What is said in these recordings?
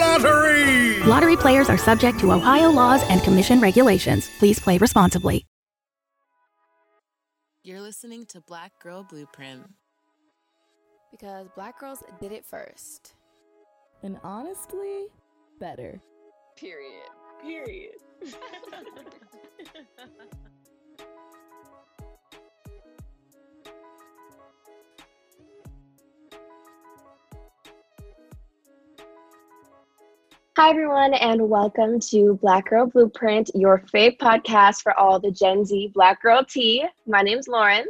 Lottery! Lottery players are subject to Ohio laws and commission regulations. Please play responsibly. You're listening to Black Girl Blueprint. Because black girls did it first. And honestly, better. Period. Hi, everyone, and welcome to Black Girl Blueprint, your fave podcast for all the Gen Z Black Girl tea. My name's Lauren.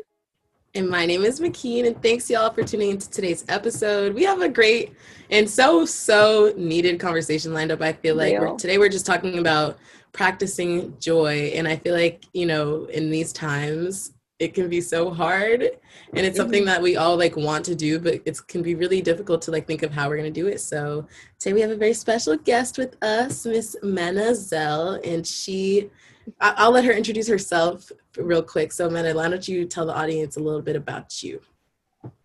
And my name is McKean, and thanks, y'all, for tuning into today's episode. We have a great and so needed conversation lined up, I feel like. Today we're just talking about practicing joy, and I feel like, you know, in these times, it can be so hard, and it's something that we all like want to do, but it can be really difficult to like think of how we're going to do it. So today we have a very special guest with us, Miss Manna Zel, and I'll let her introduce herself real quick. So Manna, why don't you tell the audience a little bit about you?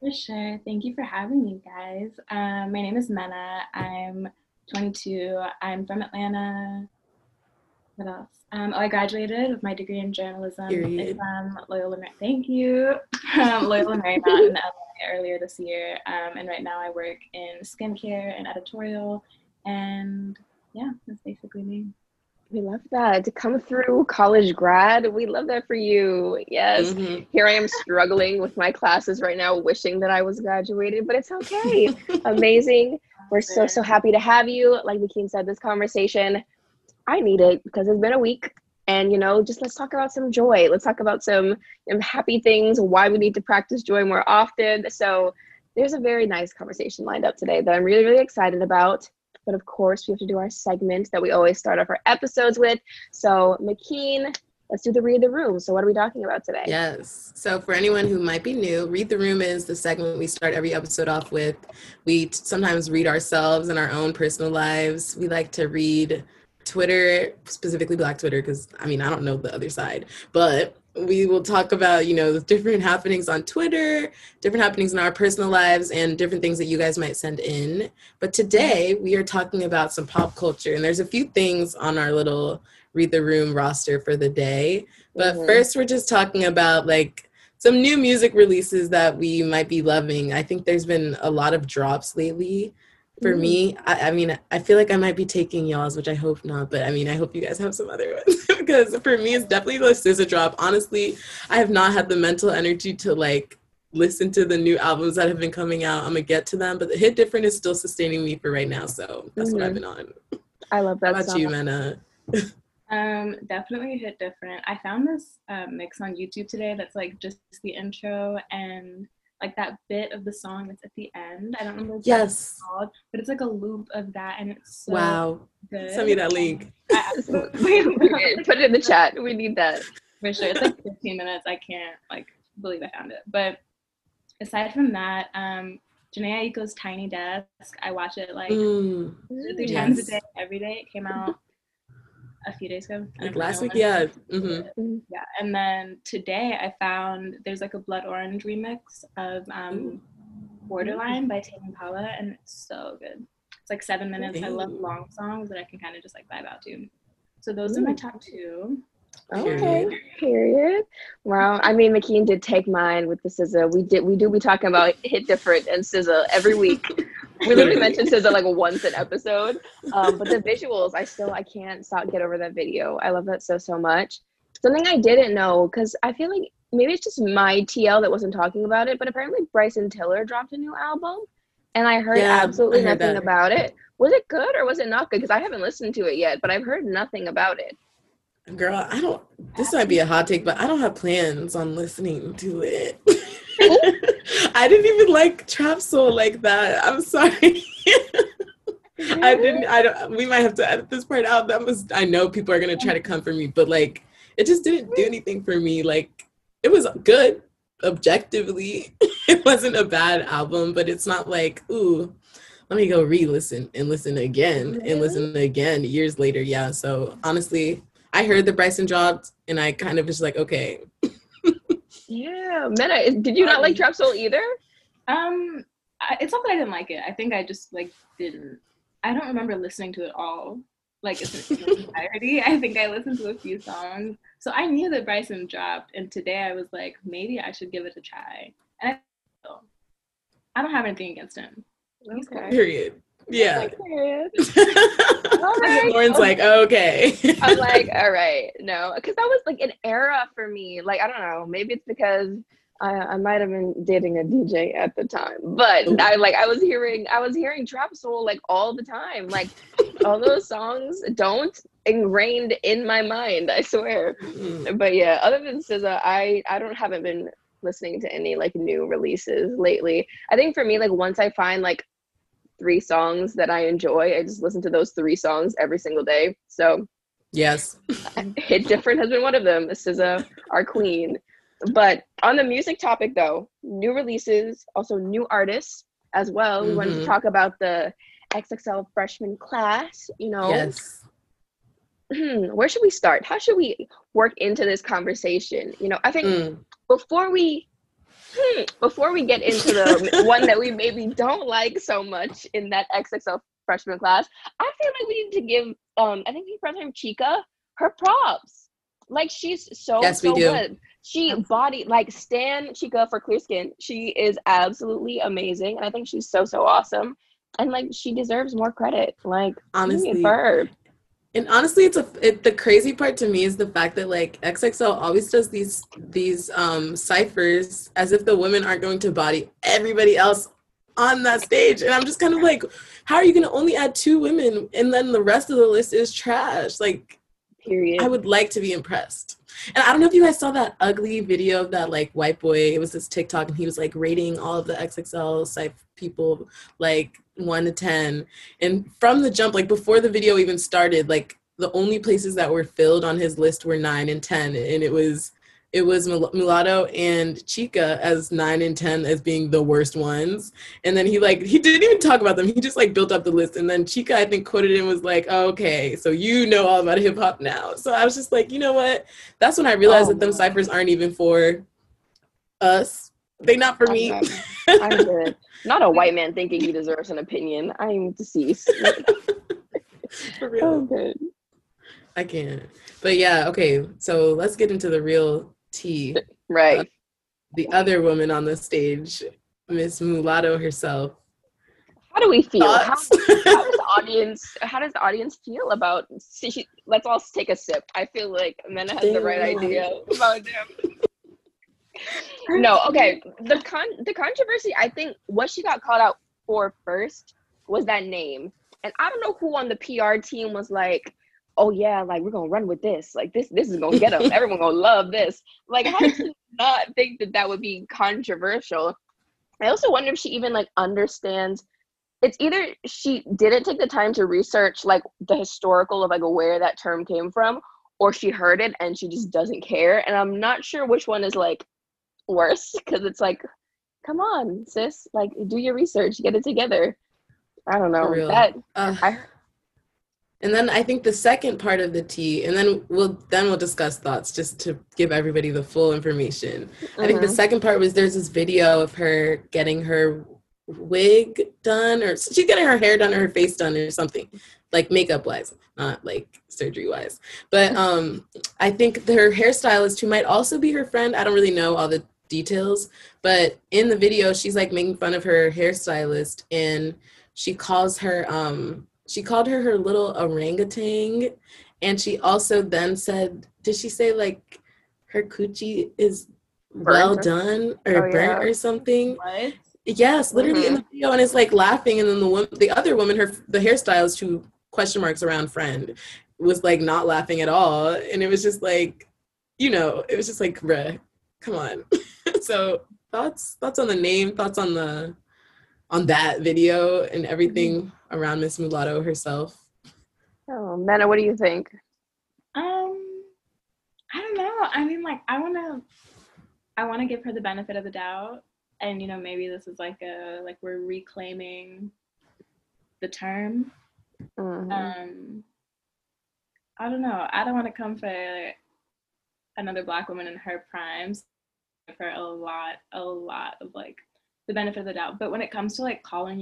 For sure. Thank you for having me, guys. My name is Manna. I'm 22. I'm from Atlanta. What else? I graduated with my degree in journalism from Loyola Marymount. Thank you. Loyola Marymount in LA earlier this year. And right now I work in skincare and editorial. And yeah, that's basically me. We love that. To come through college grad, we love that for you. Yes. Mm-hmm. Here I am struggling with my classes right now, wishing that I was graduated, but it's okay. Amazing. We're so happy to have you. Like Mikin said, this conversation, I need it because it's been a week, and you know, just let's talk about some joy. Let's talk about some happy things, why we need to practice joy more often. So there's a very nice conversation lined up today that I'm really, really excited about. But of course, we have to do our segment that we always start off our episodes with. So McKean, let's do the Read the Room. So what are we talking about today? Yes. So for anyone who might be new, Read the Room is the segment we start every episode off with. We sometimes read ourselves in our own personal lives. We like to read Twitter, specifically Black Twitter, because I mean, I don't know the other side, but we will talk about, you know, the different happenings on Twitter, different happenings in our personal lives, and different things that you guys might send in. But today we are talking about some pop culture, and there's a few things on our little Read the Room roster for the day. But first, we're just talking about like some new music releases that we might be loving. I think there's been a lot of drops lately. For me, I mean, I feel like I might be taking y'all's, which I hope not, but I mean, I hope you guys have some other ones, because for me, it's definitely the SZA drop. Honestly, I have not had the mental energy to like listen to the new albums that have been coming out. I'm going to get to them, but the Hit Different is still sustaining me for right now, so that's what I've been on. I love that How about you, Manna? Definitely Hit Different. I found this mix on YouTube today that's like just the intro and like that bit of the song that's at the end. I don't remember what it's called, but it's like a loop of that, and it's so good. Send me that link. Put it in the chat. We need that. For sure. It's like 15 minutes. I can't like believe I found it. But aside from that, Jhené Aiko's Tiny Desk, I watch it like 2 or 3 times a day, every day. It came out a few days ago. Like last week, Yeah, and then today I found there's like a Blood Orange remix of Borderline by Tame Impala, and it's so good. It's like 7 minutes. I love long songs that I can kind of just like vibe out to. So those are my top two. Okay. Period. Wow. I mean, McKean did take mine with the SZA. We talking about Hit Different and SZA every week. We literally mentioned SZA like once an episode. But the visuals, I can't stop get over that video. I love that so much. Something I didn't know, because I feel like maybe it's just my TL that wasn't talking about it, but apparently Bryson Tiller dropped a new album, and I heard absolutely nothing about it. Was it good or was it not good? Because I haven't listened to it yet, but I've heard nothing about it. Girl, I don't, this might be a hot take, but I don't have plans on listening to it. I didn't even like Trap Soul like that. I'm sorry. We might have to edit this part out. I know people are going to try to come for me, but like, it just didn't do anything for me. Like, it was good, objectively. It wasn't a bad album, but it's not like, ooh, let me go re-listen and listen again and listen again years later. Yeah, so honestly, I heard the Bryson dropped, and I kind of was like, okay. Yeah, Manna, did you not like Trap Soul either? It's not that I didn't like it. I think I just, like, didn't. I don't remember listening to it all, like, in its entirety. I think I listened to a few songs. So I knew that Bryson dropped, and today I was like, maybe I should give it a try. And I don't have anything against him. Okay. Period. Yeah. Like, right. Lauren's like, okay. I'm like, all right, no. Because that was like an era for me. Like, I don't know. Maybe it's because I might have been dating a DJ at the time. But I was hearing Trap Soul like all the time. Like, all those songs don't ingrained in my mind, I swear. Mm. But yeah, other than SZA, I haven't been listening to any like new releases lately. I think for me, like once I find like three songs that I enjoy, I just listen to those three songs every single day. So yes, Hit Different has been one of them. SZA, our queen. But on the music topic though, new releases, also new artists as well. We wanted to talk about the XXL freshman class, you know. Yes. Where should we start? How should we work into this conversation? You know, I think before we get into the one that we maybe don't like so much in that XXL freshman class, I feel like we need to give, I think her name Chica, her props. Like, she's so good. She body, like, stan Chica for clear skin. She is absolutely amazing. And I think she's so awesome. And, like, she deserves more credit. Like, honestly. And honestly, the crazy part to me is the fact that like XXL always does these ciphers as if the women aren't going to body everybody else on that stage, and I'm just kind of like, how are you going to only add two women and then the rest of the list is trash? Like, period. I would like to be impressed. And I don't know if you guys saw that ugly video of that like white boy. It was this TikTok, and he was like rating all of the XXL cipher people like 1 to 10, and from the jump, like before the video even started, like the only places that were filled on his list were 9 and 10, and it was Mulatto and Chica as 9 and 10 as being the worst ones. And then he didn't even talk about them. He just like built up the list, and then Chica, I think, quoted it and was like, oh, okay, so you know all about hip hop now. So I was just like, you know what? That's when I realized that them ciphers aren't even for us. They not for me. I'm good. Not a white man thinking he deserves an opinion. I'm deceased. For real. Oh, good. I can't. But yeah, okay. So let's get into the real tea. Right. The other woman on the stage, Miss Mulatto herself. How do we feel? How does the audience feel about? Let's all take a sip. I feel like Manna has the right idea about them. No, okay. The controversy, I think what she got called out for first was that name. And I don't know who on the PR team was like, oh yeah, like we're going to run with this. Like this is going to get them. Everyone going to love this. Like, how did she not think that would be controversial? I also wonder if she even like understands. It's either she didn't take the time to research like the historical of like where that term came from, or she heard it and she just doesn't care. And I'm not sure which one is like worse, because it's like, come on, sis, like do your research, get it together. I don't know. That, and then I think the second part of the tea, and then we'll discuss thoughts just to give everybody the full information. I think the second part was there's this video of her getting her wig done, or she's getting her hair done or her face done or something, like makeup wise, not like surgery wise. But I think her hairstylist, who might also be her friend, I don't really know all the details, but in the video she's like making fun of her hairstylist, and she calls her she called her little orangutan, and she also then said did she say like her coochie is well done or burnt or something? What? Yes, literally in the video, and it's like laughing, and then the other woman, the hairstylist who question marks around friend, was like not laughing at all, and it was just like, it was just like, bruh, come on. So thoughts on the name, thoughts on that video and everything around Miss Mulatto herself. Oh, Manna, what do you think? I don't know. I mean, like, I want to give her the benefit of the doubt. And, maybe this is like we're reclaiming the term. Mm-hmm. I don't know. I don't want to come for another Black woman in her prime, so for a lot of like the benefit of the doubt. But when it comes to like calling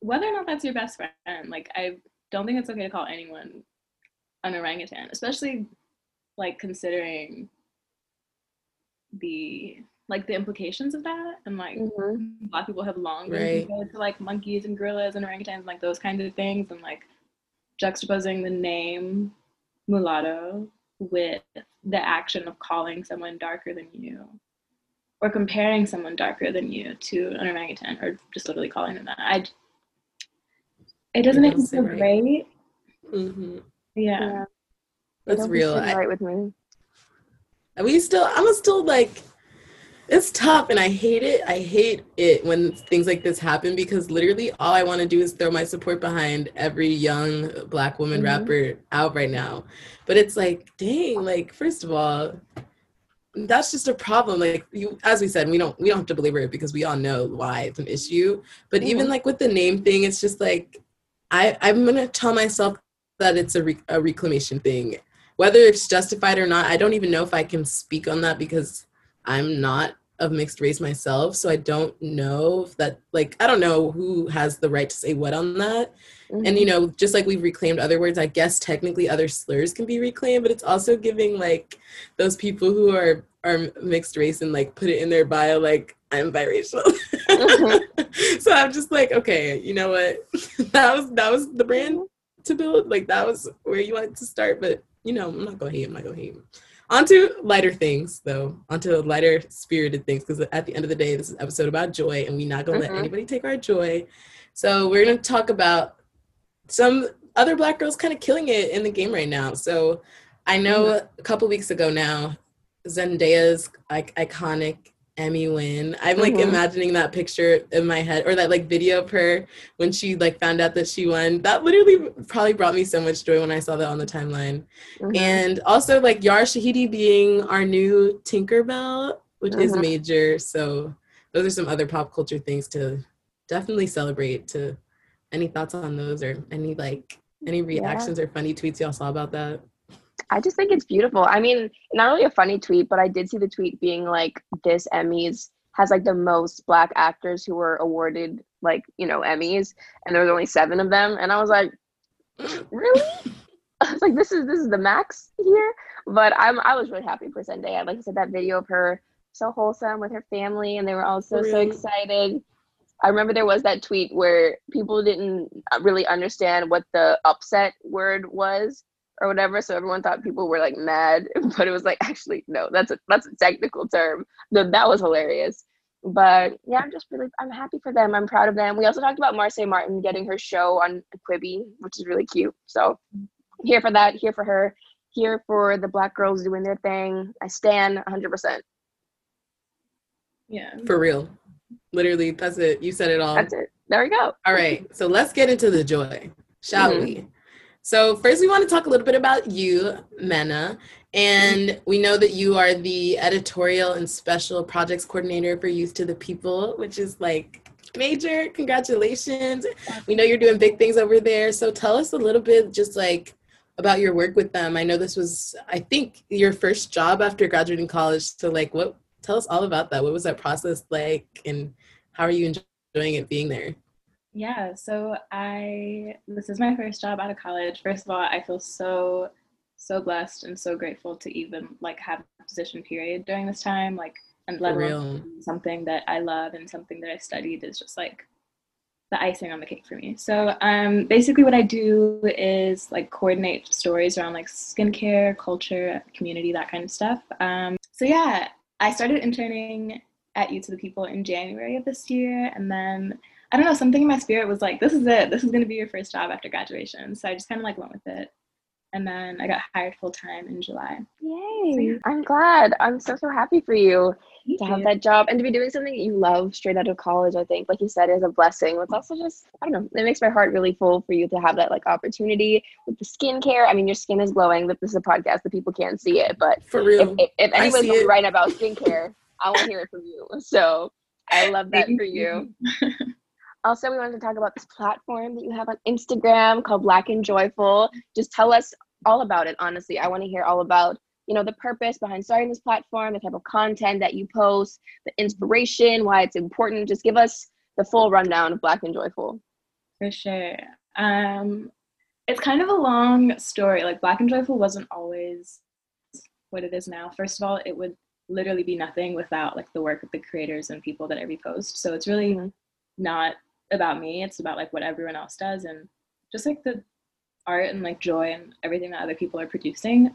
whether or not that's your best friend, like I don't think it's okay to call anyone an orangutan, especially like considering the implications of that, and like Black people have long been compared to like monkeys and gorillas and orangutans and like those kinds of things, and like juxtaposing the name Mulatto with the action of calling someone darker than you or comparing someone darker than you to an orangutan or just literally calling them that. It doesn't make me feel great. Mm-hmm. Yeah. That's real. Right with me. I'm still like, it's tough, and I hate it. I hate it when things like this happen, because literally all I want to do is throw my support behind every young Black woman rapper out right now. But it's like, dang, like, first of all, that's just a problem. Like, you, as we said, we don't have to belabor it because we all know why it's an issue. But even like with the name thing, it's just like, I'm going to tell myself that it's a reclamation thing. Whether it's justified or not, I don't even know if I can speak on that because I'm not of mixed race myself, so I don't know if that, like, I don't know who has the right to say what on that. And just like we've reclaimed other words, I guess technically other slurs can be reclaimed, but it's also giving like those people who are mixed race and like put it in their bio like, I'm biracial. So I'm just like, okay, you know what, that was the brand to build, like that was where you wanted to start, but I'm not gonna hate. Onto lighter things, though. Onto lighter spirited things, because at the end of the day, this is an episode about joy, and we're not going to let anybody take our joy. So we're going to talk about some other Black girls kind of killing it in the game right now. So I know a couple weeks ago now, Zendaya's like iconic Emmy win. I'm like imagining that picture in my head, or that like video of her when she like found out that she won. That literally probably brought me so much joy when I saw that on the timeline. And also like Yara Shahidi being our new Tinkerbell, which is major. So those are some other pop culture things to definitely celebrate. To any thoughts on those, or any reactions or funny tweets y'all saw about that? I just think it's beautiful. I mean, not really a funny tweet, but I did see the tweet being like, this Emmys has like the most Black actors who were awarded like, Emmys, and there was only 7 of them. And I was like, really? I was like, this is the max here. But I was really happy for Zendaya. Like I said, that video of her so wholesome with her family, and they were all so excited. I remember there was that tweet where people didn't really understand what the upset word was, or whatever, so everyone thought people were like mad, but it was like, actually no, that's a technical term. No, that was hilarious. But yeah, I'm happy for them. I'm proud of them. We also talked about Marseille Martin getting her show on Quibi, which is really cute. So here for that, here for her, here for the Black girls doing their thing. I stand 100%. Yeah, for real. Literally, that's it. You said it all. That's it. There we go. All right, so let's get into the joy, shall we? So first, we want to talk a little bit about you, Manna, and we know that you are the editorial and special projects coordinator for Youth to the People, which is like major. Congratulations. We know you're doing big things over there. So tell us a little bit just like about your work with them. I know this was, I think, your first job after graduating college. So like, tell us all about that. What was that process like, and how are you enjoying it being there? Yeah, so this is my first job out of college. First of all, I feel so, so blessed and so grateful to even like have a position period during this time, like, and let alone something that I love and something that I studied is just like the icing on the cake for me. So basically what I do is like coordinate stories around like skincare, culture, community, that kind of stuff. So yeah, I started interning at Youth to the People in January of this year, and then I don't know, something in my spirit was like, this is it, this is going to be your first job after graduation. So I just kind of like went with it. And then I got hired full-time in July. Yay. So, yeah. I'm glad. I'm so happy for you to have that job and to be doing something that you love straight out of college. I think, like you said, is a blessing. It's also just, I don't know, it makes my heart really full for you to have that like opportunity with the skincare. I mean, your skin is glowing, but this is a podcast that people can't see it, but for real, if anyone's going to write about skincare, I want to hear it from you. So I love that for you. Also, we wanted to talk about this platform that you have on Instagram called Black and Joyful. Just tell us all about it, honestly. I want to hear all about, you know, the purpose behind starting this platform, the type of content that you post, the inspiration, why it's important. Just give us the full rundown of Black and Joyful. For sure. It's kind of a long story. Like, Black and Joyful wasn't always what it is now. First of all, it would literally be nothing without, like, the work of the creators and people that I repost. So it's really not about me, it's about like what everyone else does and just like the art and like joy and everything that other people are producing.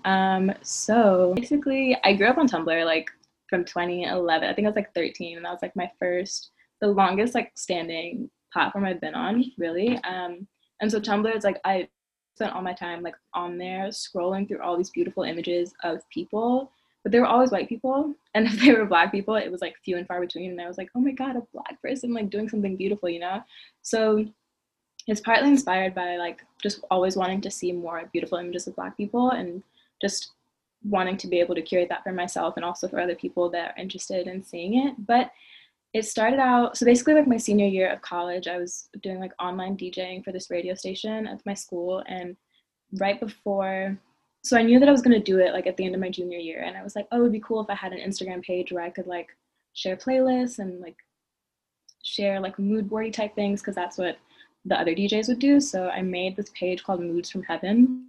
So basically I grew up on Tumblr like from 2011. I think I was like 13, and that was like my first, the longest like standing platform I've been on, really. And so Tumblr is like, I spent all my time like on there scrolling through all these beautiful images of people, but they were always white people, and if they were black people, it was like few and far between. And I was like, oh my god, a black person like doing something beautiful, you know? So it's partly inspired by like just always wanting to see more beautiful images of black people and just wanting to be able to curate that for myself and also for other people that are interested in seeing it. But it started out, so basically like my senior year of college, I was doing like online DJing for this radio station at my school, and right before, so I knew that I was going to do it like at the end of my junior year. And I was like, oh, it would be cool if I had an Instagram page where I could like share playlists and like share like mood boardy type things, because that's what the other DJs would do. So I made this page called Moods From Heaven.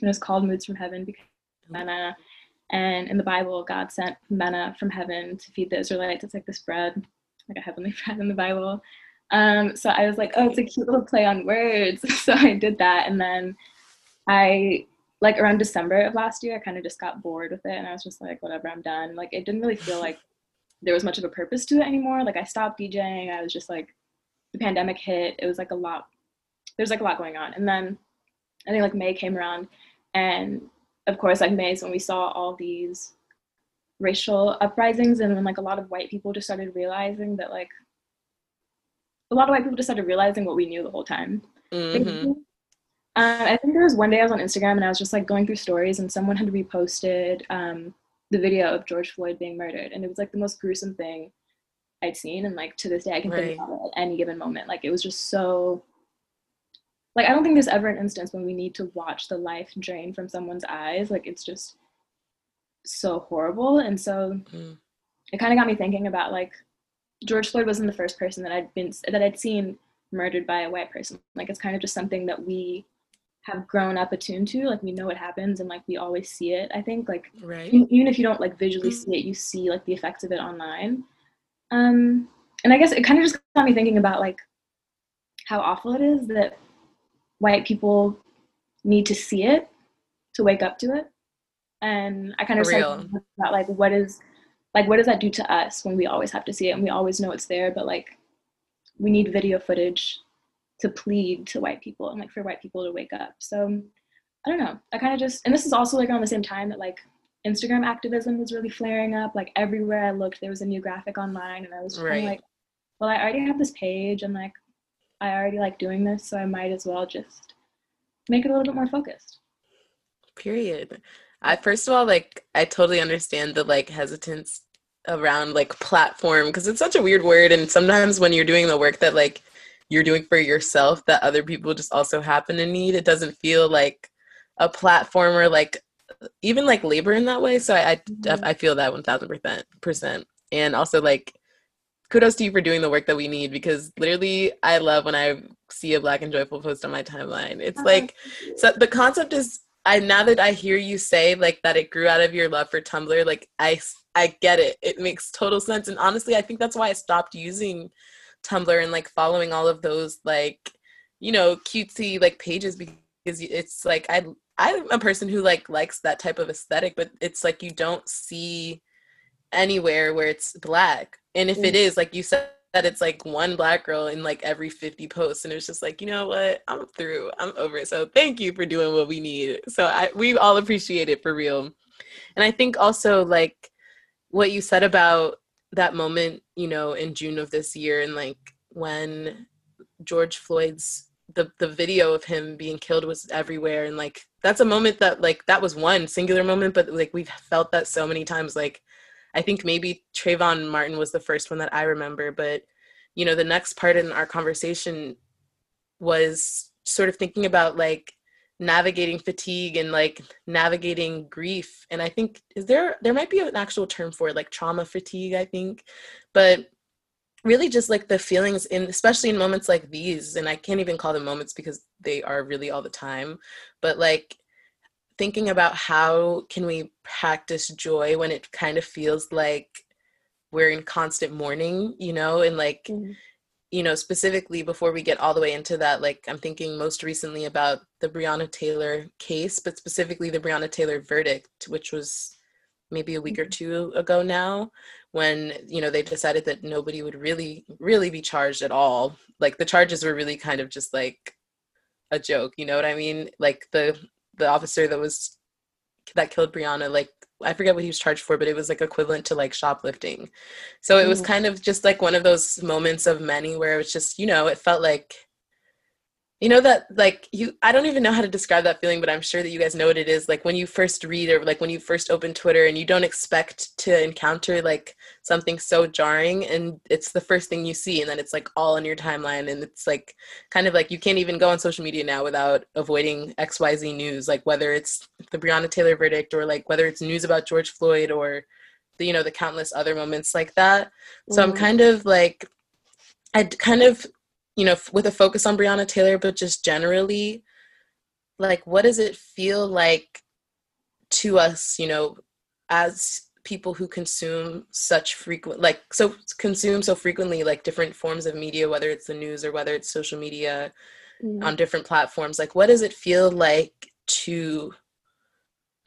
And it was called Moods From Heaven because Manna, and in the Bible, God sent Manna from heaven to feed the Israelites. It's like this bread, like a heavenly bread in the Bible. So I was like, oh, it's a cute little play on words. So I did that. And then I, like around December of last year, I kind of just got bored with it, and I was just like, whatever, I'm done. Like, it didn't really feel like there was much of a purpose to it anymore. Like, I stopped DJing. I was just like, the pandemic hit. It was like a lot. There's like a lot going on. And then I think like May came around, and of course like May is when we saw all these racial uprisings, and then like a lot of white people just started realizing that like, a lot of white people just started realizing what we knew the whole time. Mm-hmm. I think there was one day I was on Instagram and I was just like going through stories, and someone had reposted the video of George Floyd being murdered, and it was like the most gruesome thing I'd seen, and like to this day I can think about it at any given moment. Like, it was just so, like, I don't think there's ever an instance when we need to watch the life drain from someone's eyes. Like, it's just so horrible. And so it kind of got me thinking about like, George Floyd wasn't the first person that I'd seen murdered by a white person. Like, it's kind of just something that we have grown up attuned to. Like, we know what happens, and like we always see it, I think. Like, even if you don't like visually see it, you see like the effects of it online. And I guess it kind of just got me thinking about like how awful it is that white people need to see it to wake up to it. And I kind of started thinking about like, what does that do to us when we always have to see it and we always know it's there, but like we need video footage to plead to white people and like for white people to wake up. So I don't know, I kind of just, and this is also like around the same time that like Instagram activism was really flaring up. Like, everywhere I looked, there was a new graphic online, and I was just kind of like, well, I already have this page, and like I already like doing this, so I might as well just make it a little bit more focused. Period. I, first of all, like, I totally understand the like hesitance around like platform, because it's such a weird word, and sometimes when you're doing the work that like you're doing for yourself that other people just also happen to need, it doesn't feel like a platform or like even like labor in that way. So I feel that 1,000%. And also like, kudos to you for doing the work that we need, because literally I love when I see a Black and Joyful post on my timeline. It's like, so the concept is, now that I hear you say like that it grew out of your love for Tumblr, like I get it. It makes total sense. And honestly, I think that's why I stopped using Tumblr and like following all of those like, you know, cutesy like pages, because it's like I'm a person who like likes that type of aesthetic, but it's like you don't see anywhere where it's Black. And if it is, like you said, that it's like one Black girl in like every 50 posts, and it's just like, you know what, I'm through, I'm over it. So thank you for doing what we need. So we all appreciate it for real. And I think also like what you said about that moment, you know, in June of this year, and like when George Floyd's the video of him being killed was everywhere, and like that's a moment that like that was one singular moment, but like we've felt that so many times. Like I think maybe Trayvon Martin was the first one that I remember, but, you know, the next part in our conversation was sort of thinking about like navigating fatigue and like navigating grief. And I think there might be an actual term for it, like trauma fatigue, I think, but really just like the feelings in, especially in moments like these, and I can't even call them moments because they are really all the time, but like thinking about how can we practice joy when it kind of feels like we're in constant mourning, you know, and like, you know, specifically before we get all the way into that, like I'm thinking most recently about the Breonna Taylor case, but specifically the Breonna Taylor verdict, which was maybe a week or two ago now, when, you know, they decided that nobody would really, really be charged at all. Like the charges were really kind of just like a joke, you know what I mean? Like the officer that killed Breonna, like I forget what he was charged for, but it was like equivalent to like shoplifting. So it was kind of just like one of those moments of many where it was just, you know, it felt like, you know, that like I don't even know how to describe that feeling, but I'm sure that you guys know what it is. Like when you first read or like when you first open Twitter and you don't expect to encounter like something so jarring, and it's the first thing you see, and then it's like all on your timeline, and it's like kind of like you can't even go on social media now without avoiding XYZ news, like whether it's the Breonna Taylor verdict or like whether it's news about George Floyd or the, you know, the countless other moments like that. So I'm kind of like, you know, with a focus on Breonna Taylor, but just generally, like, what does it feel like to us, you know, as people who consume so frequently, like different forms of media, whether it's the news or whether it's social media on different platforms, like, what does it feel like to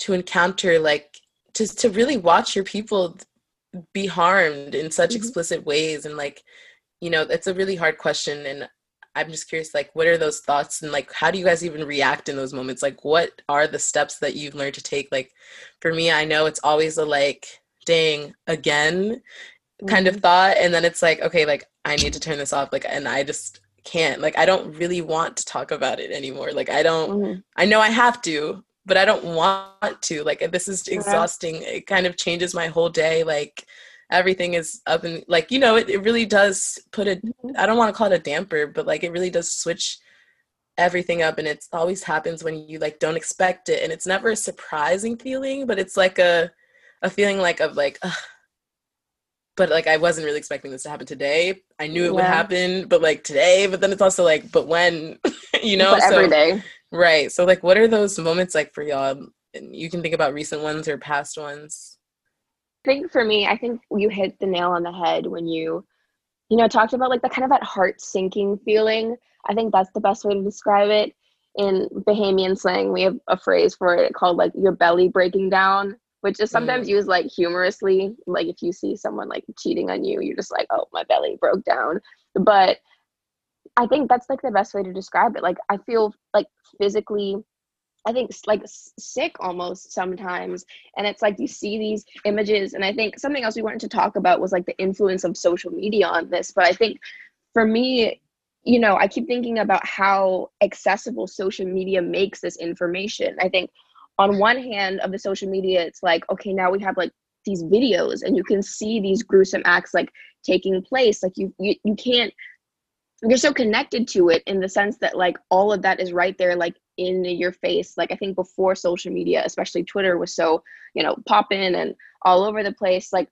encounter, like, to really watch your people be harmed in such explicit ways? And like, you know, that's a really hard question, and I'm just curious, like, what are those thoughts, and like, how do you guys even react in those moments? Like, what are the steps that you've learned to take? Like, for me, I know it's always a like, dang, again, kind of thought, and then it's like, okay, like, I need to turn this off, like, and I just can't, like, I don't really want to talk about it anymore, like, I don't, I know I have to, but I don't want to, like, this is exhausting, it kind of changes my whole day, like, everything is up and like, you know, it really does put a, I don't want to call it a damper, but like it really does switch everything up, and it always happens when you like don't expect it, and it's never a surprising feeling, but it's like a feeling like of like, ugh. But like I wasn't really expecting this to happen today. I knew it would happen, but like today, but then it's also like, but when, you know, so, every day, right? So like, what are those moments like for y'all? And you can think about recent ones or past ones. I think for me, I think you hit the nail on the head when you know, talked about like that kind of that heart sinking feeling. I think that's the best way to describe it. In Bahamian slang, we have a phrase for it called like your belly breaking down, which is sometimes used like humorously. Like if you see someone like cheating on you, you're just like, oh, my belly broke down. But I think that's like the best way to describe it. Like I feel like physically, I think like sick almost sometimes. And it's like, you see these images. And I think something else we wanted to talk about was like the influence of social media on this. But I think for me, you know, I keep thinking about how accessible social media makes this information. I think on one hand of the social media, it's like, okay, now we have like these videos and you can see these gruesome acts like taking place. Like you can't, you're so connected to it in the sense that like all of that is right there, like in your face. Like I think before social media, especially Twitter was so, you know, poppin' and all over the place, like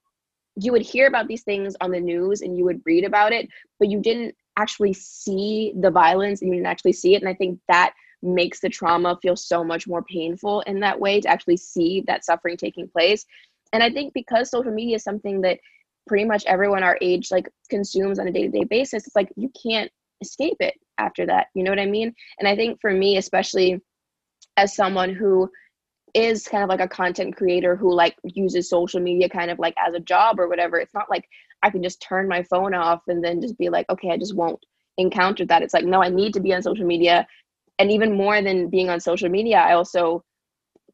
you would hear about these things on the news and you would read about it, but you didn't actually see the violence and you didn't actually see it. And I think that makes the trauma feel so much more painful in that way, to actually see that suffering taking place. And I think because social media is something that pretty much everyone our age like consumes on a day-to-day basis, it's like you can't escape it after that. You know what I mean? And I think for me, especially as someone who is kind of like a content creator who like uses social media kind of like as a job or whatever, it's not like I can just turn my phone off and then just be like, okay, I just won't encounter that. It's like, no, I need to be on social media. And even more than being on social media, I also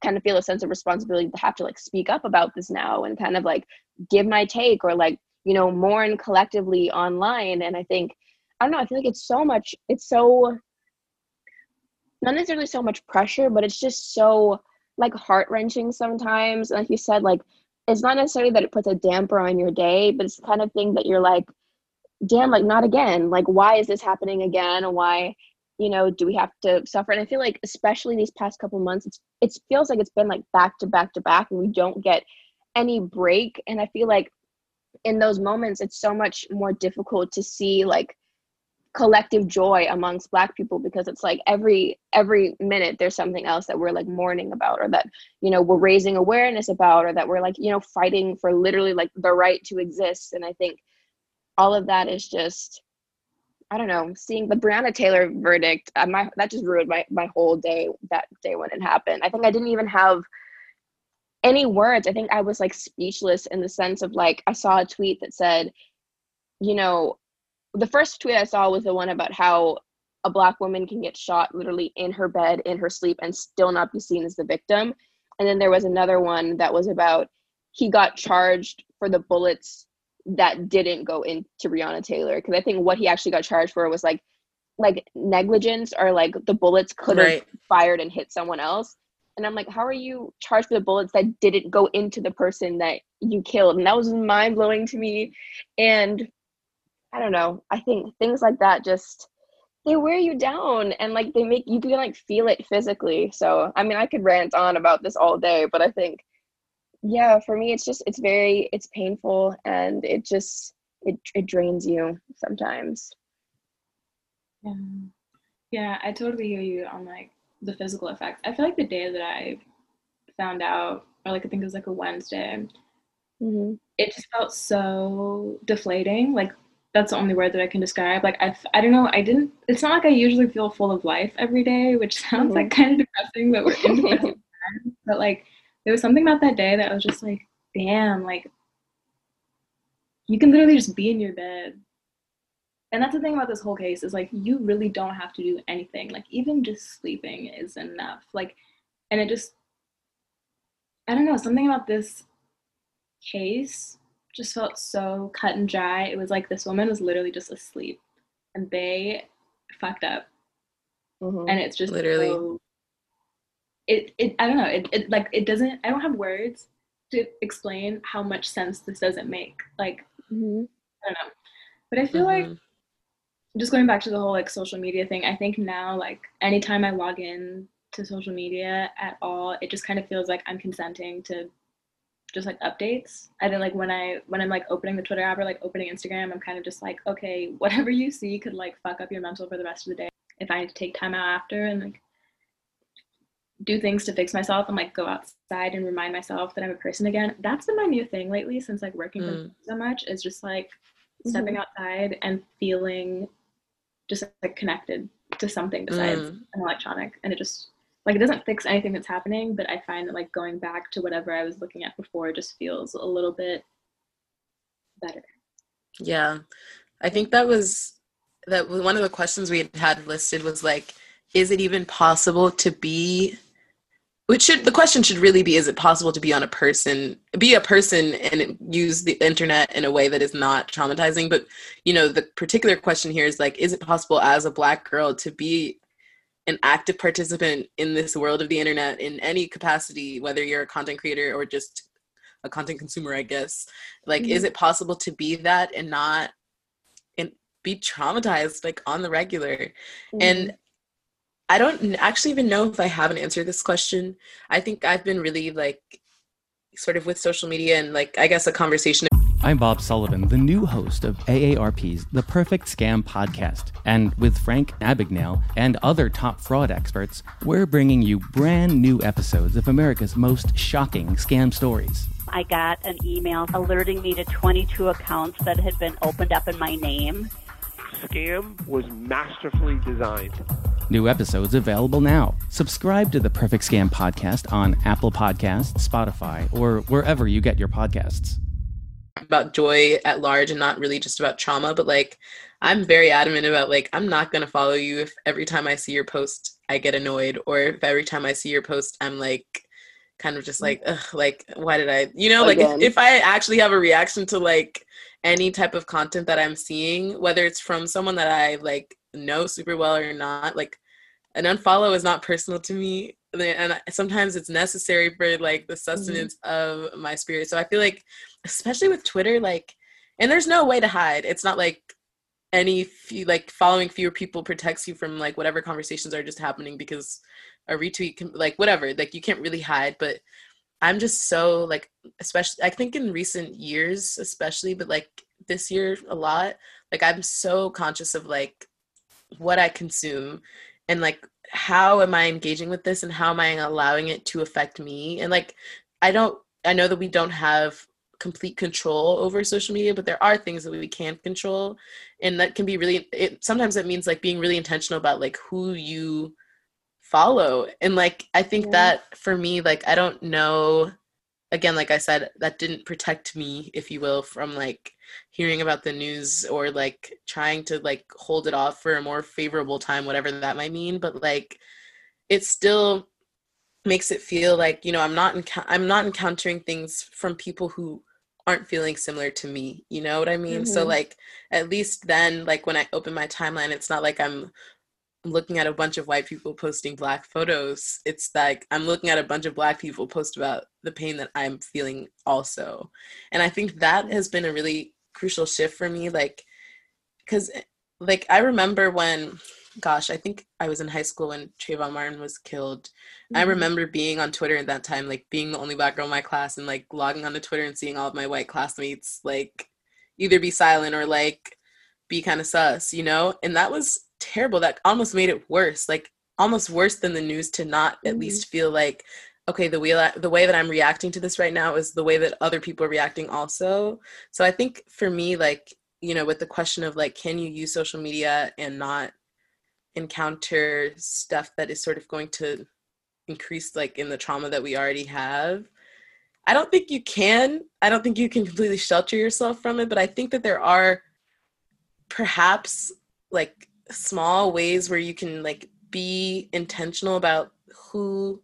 kind of feel a sense of responsibility to have to like speak up about this now and kind of like give my take or like, you know, mourn collectively online. And I think, I don't know, I feel like it's so much, it's so, not necessarily so much pressure, but it's just so like heart-wrenching sometimes. And like you said, like, it's not necessarily that it puts a damper on your day, but it's the kind of thing that you're like, damn, like not again. Like, why is this happening again? And why, you know, do we have to suffer? And I feel like, especially these past couple months, it feels like it's been like back to back to back, and we don't get any break. And I feel like in those moments, it's so much more difficult to see like collective joy amongst Black people, because it's like every minute there's something else that we're like mourning about, or that, you know, we're raising awareness about, or that we're like, you know, fighting for literally like the right to exist. And I think all of that is just, I don't know, seeing the Breonna Taylor verdict, that just ruined my whole day, that day when it happened. I think I didn't even have any words. I think I was like speechless in the sense of like, I saw a tweet that said, you know, the first tweet I saw was the one about how a Black woman can get shot literally in her bed, in her sleep, and still not be seen as the victim. And then there was another one that was about, he got charged for the bullets that didn't go into Breonna Taylor, because I think what he actually got charged for was like negligence, or like the bullets could have fired and hit someone else. And I'm like, how are you charged for the bullets that didn't go into the person that you killed? And that was mind-blowing to me. And I don't know, I think things like that just, they wear you down, and like they make you can like feel it physically. So I mean, I could rant on about this all day, but I think, yeah, for me, it's just, it's painful, and it just, it drains you sometimes. Yeah, I totally hear you on like the physical effects. I feel like the day that I found out, or like I think it was like a Wednesday, mm-hmm. It just felt so deflating. Like that's the only word that I can describe. Like I don't know, it's not like I usually feel full of life every day, which sounds mm-hmm. like kind of depressing, but we're in depressing times, but like there was something about that day that I was just like, damn, like you can literally just be in your bed. And that's the thing about this whole case, is like you really don't have to do anything. Like even just sleeping is enough. Like, and it just, I don't know, something about this case just felt so cut and dry. It was like this woman was literally just asleep and they fucked up. Mm-hmm. And it's just literally so, It I don't know, it like it doesn't, I don't have words to explain how much sense this doesn't make, like mm-hmm. I don't know, but I feel mm-hmm. like, just going back to the whole like social media thing, I think now like anytime I log in to social media at all, it just kind of feels like I'm consenting to just like updates. I think like when I'm like opening the Twitter app or like opening Instagram, I'm kind of just like, okay, whatever you see could like fuck up your mental for the rest of the day. If I need to take time out after and like do things to fix myself and like go outside and remind myself that I'm a person again. That's been my new thing lately since like working from home so much, is just like mm-hmm. stepping outside and feeling just like connected to something besides an electronic. And it just like, it doesn't fix anything that's happening, but I find that like going back to whatever I was looking at before just feels a little bit better. Yeah. I think that was one of the questions we had listed was like, is it even possible to be, the question should really be, is it possible to be a person and use the internet in a way that is not traumatizing? But, you know, the particular question here is like, is it possible as a Black girl to be an active participant in this world of the internet in any capacity, whether you're a content creator or just a content consumer, I guess? Like, mm-hmm. is it possible to be that and not and be traumatized like on the regular? Mm-hmm. And I don't actually even know if I have an answer to this question. I think I've been really like sort of with social media and like, I guess a conversation. I'm Bob Sullivan, the new host of AARP's The Perfect Scam Podcast. And with Frank Abagnale and other top fraud experts, we're bringing you brand new episodes of America's most shocking scam stories. I got an email alerting me to 22 accounts that had been opened up in my name. Scam was masterfully designed. New episodes available now. Subscribe to the Perfect Scam Podcast on Apple Podcasts, Spotify, or wherever you get your podcasts. About joy at large and not really just about trauma, but like I'm very adamant about like I'm not gonna follow you if every time I see your post I get annoyed, or if every time I see your post I'm like kind of just like ugh, like why did I, you know, like if I actually have a reaction to like any type of content that I'm seeing, whether it's from someone that I like know super well or not, like an unfollow is not personal to me, and sometimes it's necessary for like the sustenance of my spirit. So I feel like especially with Twitter, like, and there's no way to hide. It's not like any few, like following fewer people protects you from like whatever conversations are just happening, because a retweet can, like whatever, like you can't really hide. But I'm just so like, especially I think in recent years, especially, but like this year a lot, like I'm so conscious of like what I consume and like how am I engaging with this and how am I allowing it to affect me. And like I know that we don't have complete control over social media, but there are things that we can control, and that can be really sometimes that means like being really intentional about like who you follow. And like I think that for me, like I don't know, again, like I said, that didn't protect me, if you will, from like hearing about the news or like trying to like hold it off for a more favorable time, whatever that might mean. But like it still makes it feel like, you know, I'm not encountering things from people who aren't feeling similar to me, you know what I mean? So like at least then like when I open my timeline, it's not like I'm looking at a bunch of white people posting black photos. It's like I'm looking at a bunch of black people post about the pain that I'm feeling also. And I think that has been a really crucial shift for me, like because like I remember when, gosh, I think I was in high school when Trayvon Martin was killed. I remember being on Twitter at that time, like being the only black girl in my class, and like logging onto Twitter and seeing all of my white classmates like either be silent or like be kind of sus, you know. And that was terrible. That almost made it worse, like almost worse than the news, to not at least feel like, okay, the way that I'm reacting to this right now is the way that other people are reacting also. So I think for me, like, you know, with the question of like, can you use social media and not encounter stuff that is sort of going to increase like in the trauma that we already have? I don't think you can completely shelter yourself from it, but I think that there are perhaps like small ways where you can like be intentional about whose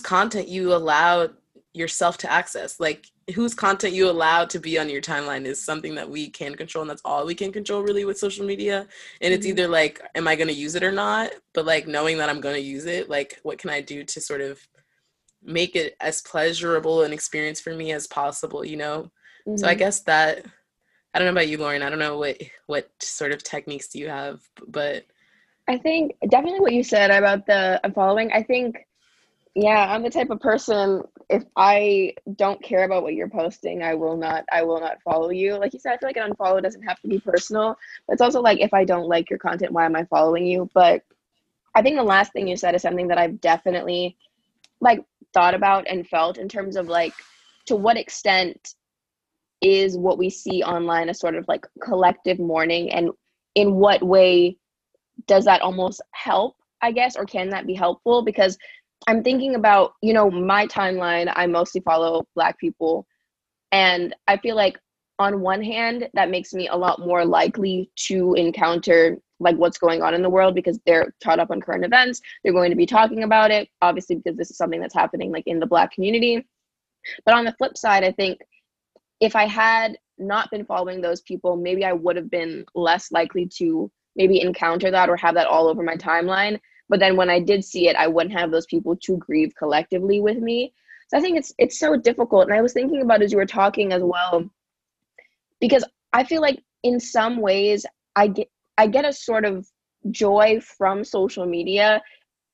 content you allow yourself to access. Like whose content you allow to be on your timeline is something that we can control, and that's all we can control really with social media. And it's either like, am I going to use it or not? But like knowing that I'm going to use it, like what can I do to sort of make it as pleasurable an experience for me as possible, you know? So I guess that, I don't know about you, Lauren. I don't know what sort of techniques do you have, but I think definitely what you said about the unfollowing. I think, I'm the type of person, if I don't care about what you're posting, I will not follow you. Like you said, I feel like an unfollow doesn't have to be personal. But it's also like, if I don't like your content, why am I following you? But I think the last thing you said is something that I've definitely like thought about and felt, in terms of like, to what extent is what we see online a sort of like collective mourning, and in what way does that almost help, I guess, or can that be helpful? Because I'm thinking about, you know, my timeline, I mostly follow Black people, and I feel like on one hand that makes me a lot more likely to encounter like what's going on in the world, because they're caught up on current events, they're going to be talking about it, obviously, because this is something that's happening like in the Black community. But on the flip side, I think if I had not been following those people, maybe I would have been less likely to maybe encounter that or have that all over my timeline. But then when I did see it, I wouldn't have those people to grieve collectively with me. So I think it's so difficult. And I was thinking about as you were talking as well, because I feel like in some ways I get a sort of joy from social media,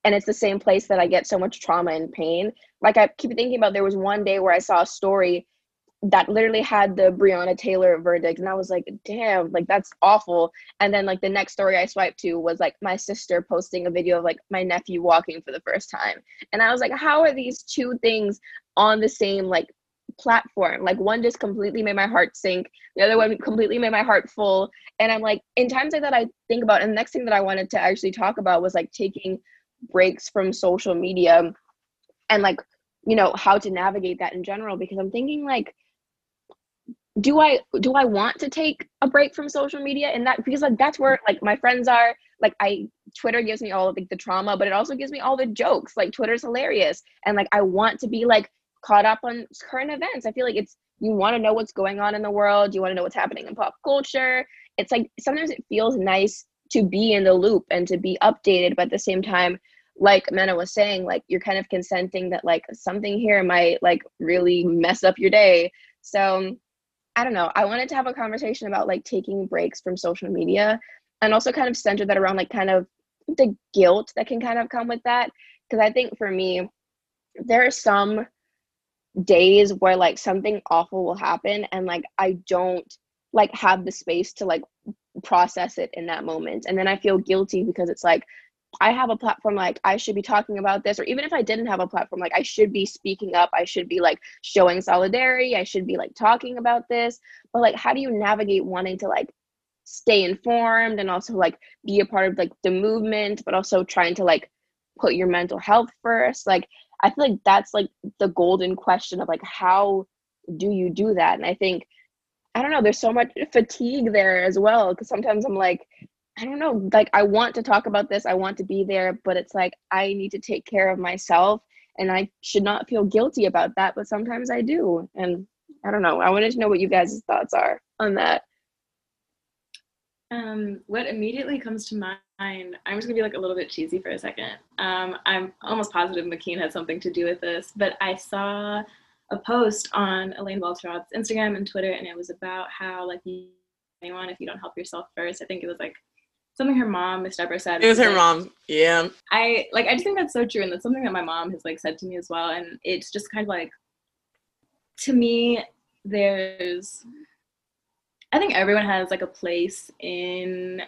and it's the same place that I get so much trauma and pain. Like I keep thinking about, there was one day where I saw a story that literally had the Breonna Taylor verdict. And I was like, damn, like, that's awful. And then, like, the next story I swiped to was, like, my sister posting a video of, like, my nephew walking for the first time. And I was like, how are these two things on the same, like, platform? Like, one just completely made my heart sink. The other one completely made my heart full. And I'm like, in times like that, I think about, and the next thing that I wanted to actually talk about was, like, taking breaks from social media and, like, you know, how to navigate that in general, because I'm thinking, like, do I want to take a break from social media? And that, because, like, that's where, like, my friends are. Like, Twitter gives me all of, like, the trauma, but it also gives me all the jokes. Like, Twitter's hilarious. And, like, I want to be, like, caught up on current events. I feel like it's, you want to know what's going on in the world. You want to know what's happening in pop culture. It's like, sometimes it feels nice to be in the loop and to be updated, but at the same time, like Manna was saying, like, you're kind of consenting that, like, something here might, like, really mess up your day. So I don't know. I wanted to have a conversation about, like, taking breaks from social media, and also kind of center that around, like, kind of the guilt that can kind of come with that. Because I think for me, there are some days where, like, something awful will happen, and, like, I don't, like, have the space to, like, process it in that moment. And then I feel guilty because it's like, I have a platform, like, I should be talking about this. Or even if I didn't have a platform, like, I should be speaking up. I should be, like, showing solidarity. I should be, like, talking about this. But, like, how do you navigate wanting to, like, stay informed and also, like, be a part of, like, the movement, but also trying to, like, put your mental health first? Like, I feel like that's, like, the golden question of, like, how do you do that? And I think, I don't know, there's so much fatigue there as well, because sometimes I'm like, I don't know, like, I want to talk about this, I want to be there, but it's like, I need to take care of myself, and I should not feel guilty about that, but sometimes I do. And I don't know, I wanted to know what you guys' thoughts are on that. What immediately comes to mind, I'm just gonna be, like, a little bit cheesy for a second. I'm almost positive McKean had something to do with this, but I saw a post on Elaine Walterod's Instagram and Twitter, and it was about how, like, anyone, if you don't help yourself first, I think it was, like, something her mom, Ms. Deborah, said. It was her mom, yeah. I just think that's so true, and that's something that my mom has, like, said to me as well, and it's just kind of, like, to me, I think everyone has, like, a place in,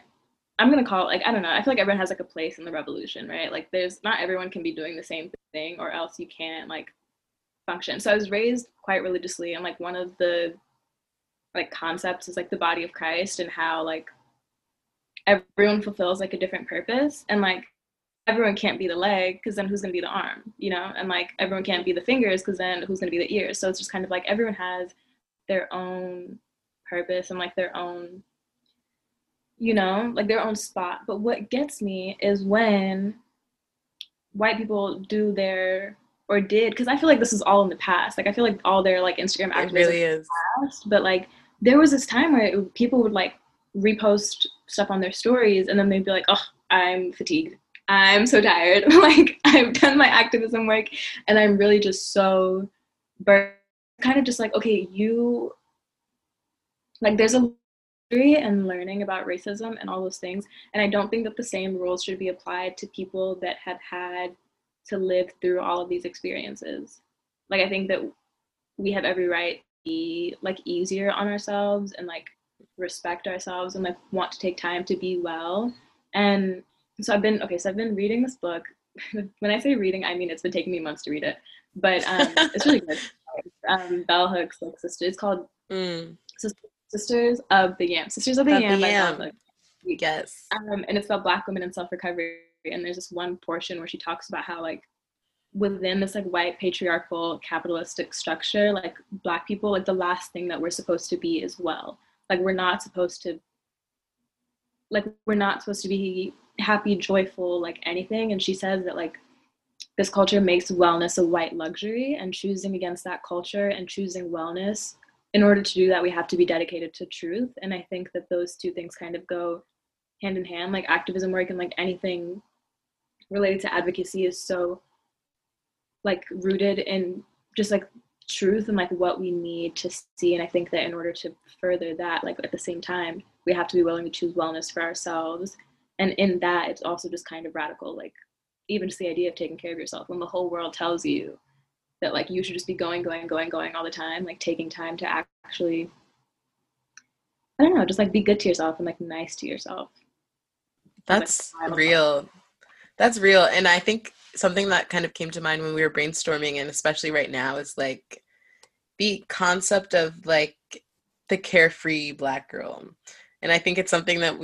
I'm gonna call it, like, I don't know, I feel like everyone has, like, a place in the revolution, right? Like, not everyone can be doing the same thing, or else you can't, like, function. So I was raised quite religiously, and, like, one of the, like, concepts is, like, the body of Christ, and how, like, everyone fulfills, like, a different purpose, and, like, everyone can't be the leg, because then who's gonna be the arm, you know? And, like, everyone can't be the fingers, because then who's gonna be the ears? So it's just kind of, like, everyone has their own purpose, and, like, their own, you know, like, their own spot. But what gets me is when white people do their, or did, because I feel like this is all in the past, like, I feel like all their, like, Instagram activism, it really is past, but, like, there was this time where people would, like, repost stuff on their stories, and then they'd be like, oh, I'm fatigued, I'm so tired, like, I've done my activism work, and I'm really just so burnt. Kind of just like, okay, you, like, there's a theory and learning about racism and all those things, and I don't think that the same rules should be applied to people that have had to live through all of these experiences. Like, I think that we have every right to be, like, easier on ourselves, and, like, respect ourselves, and, like, want to take time to be well. And so I've been reading this book. When I say reading, I mean it's been taking me months to read it, but it's really good. Bell Hooks, like, sister, it's called Sisters of the Yam. Sisters of the Yam by Bell Hooks. Yes. And it's about Black women in self-recovery, and there's this one portion where she talks about how, like, within this, like, white patriarchal capitalistic structure, like, Black people, like, the last thing that we're supposed to be is well. Like, we're not supposed to be happy, joyful, like, anything. And she says that, like, this culture makes wellness a white luxury, and choosing against that culture and choosing wellness, in order to do that, we have to be dedicated to truth. And I think that those two things kind of go hand in hand. Like, activism work and, like, anything related to advocacy is so, like, rooted in just, like, truth and, like, what we need to see. And I think that in order to further that, like, at the same time, we have to be willing to choose wellness for ourselves. And in that, it's also just kind of radical, like, even just the idea of taking care of yourself when the whole world tells you that like you should just be going all the time, like taking time to actually, I don't know, just like be good to yourself and like nice to yourself. That's like, real. That's real. And I think something that kind of came to mind when we were brainstorming, and especially right now, is like the concept of like the carefree Black girl. And I think it's something that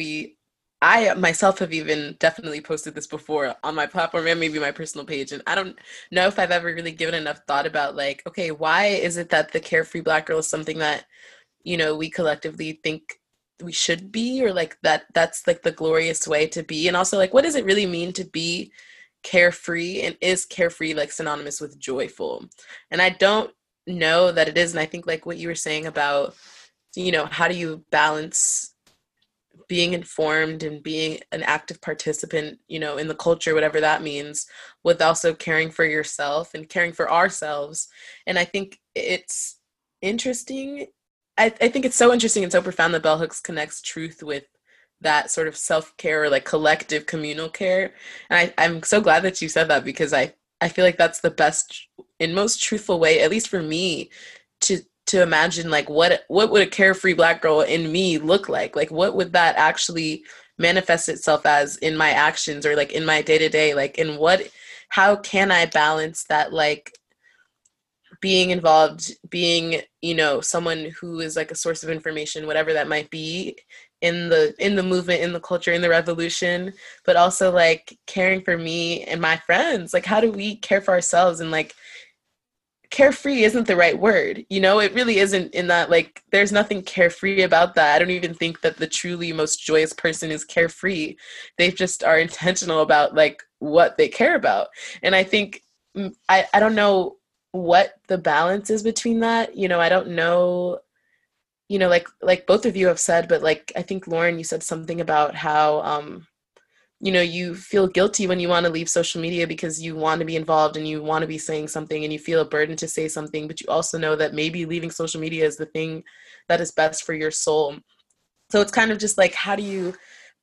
I myself have even definitely posted this before on my platform and maybe my personal page. And I don't know if I've ever really given enough thought about like, okay, why is it that the carefree Black girl is something that, you know, we collectively think we should be, or like that's like the glorious way to be? And also like, what does it really mean to be carefree, and is carefree like synonymous with joyful? And I don't know that it is. And I think like what you were saying about, you know, how do you balance being informed and being an active participant, you know, in the culture, whatever that means, with also caring for yourself and caring for ourselves. And I think it's interesting. I think it's so interesting and so profound that bell hooks connects truth with that sort of self-care or like collective communal care. And I'm so glad that you said that, because I feel like that's the best and most truthful way, at least for me, to imagine like what would a carefree Black girl in me look like? Like what would that actually manifest itself as in my actions or like in my day-to-day? Like how can I balance that, like being involved, being, you know, someone who is like a source of information, whatever that might be, in the movement, in the culture, in the revolution, but also like caring for me and my friends? Like how do we care for ourselves? And like carefree isn't the right word, you know, it really isn't, in that like there's nothing carefree about that. I don't even think that the truly most joyous person is carefree. They just are intentional about like what they care about. And I think I don't know what the balance is between that. You know, I don't know, you know, like both of you have said, but like, I think Lauren, you said something about how, you know, you feel guilty when you want to leave social media because you want to be involved and you want to be saying something and you feel a burden to say something, but you also know that maybe leaving social media is the thing that is best for your soul. So it's kind of just like, how do you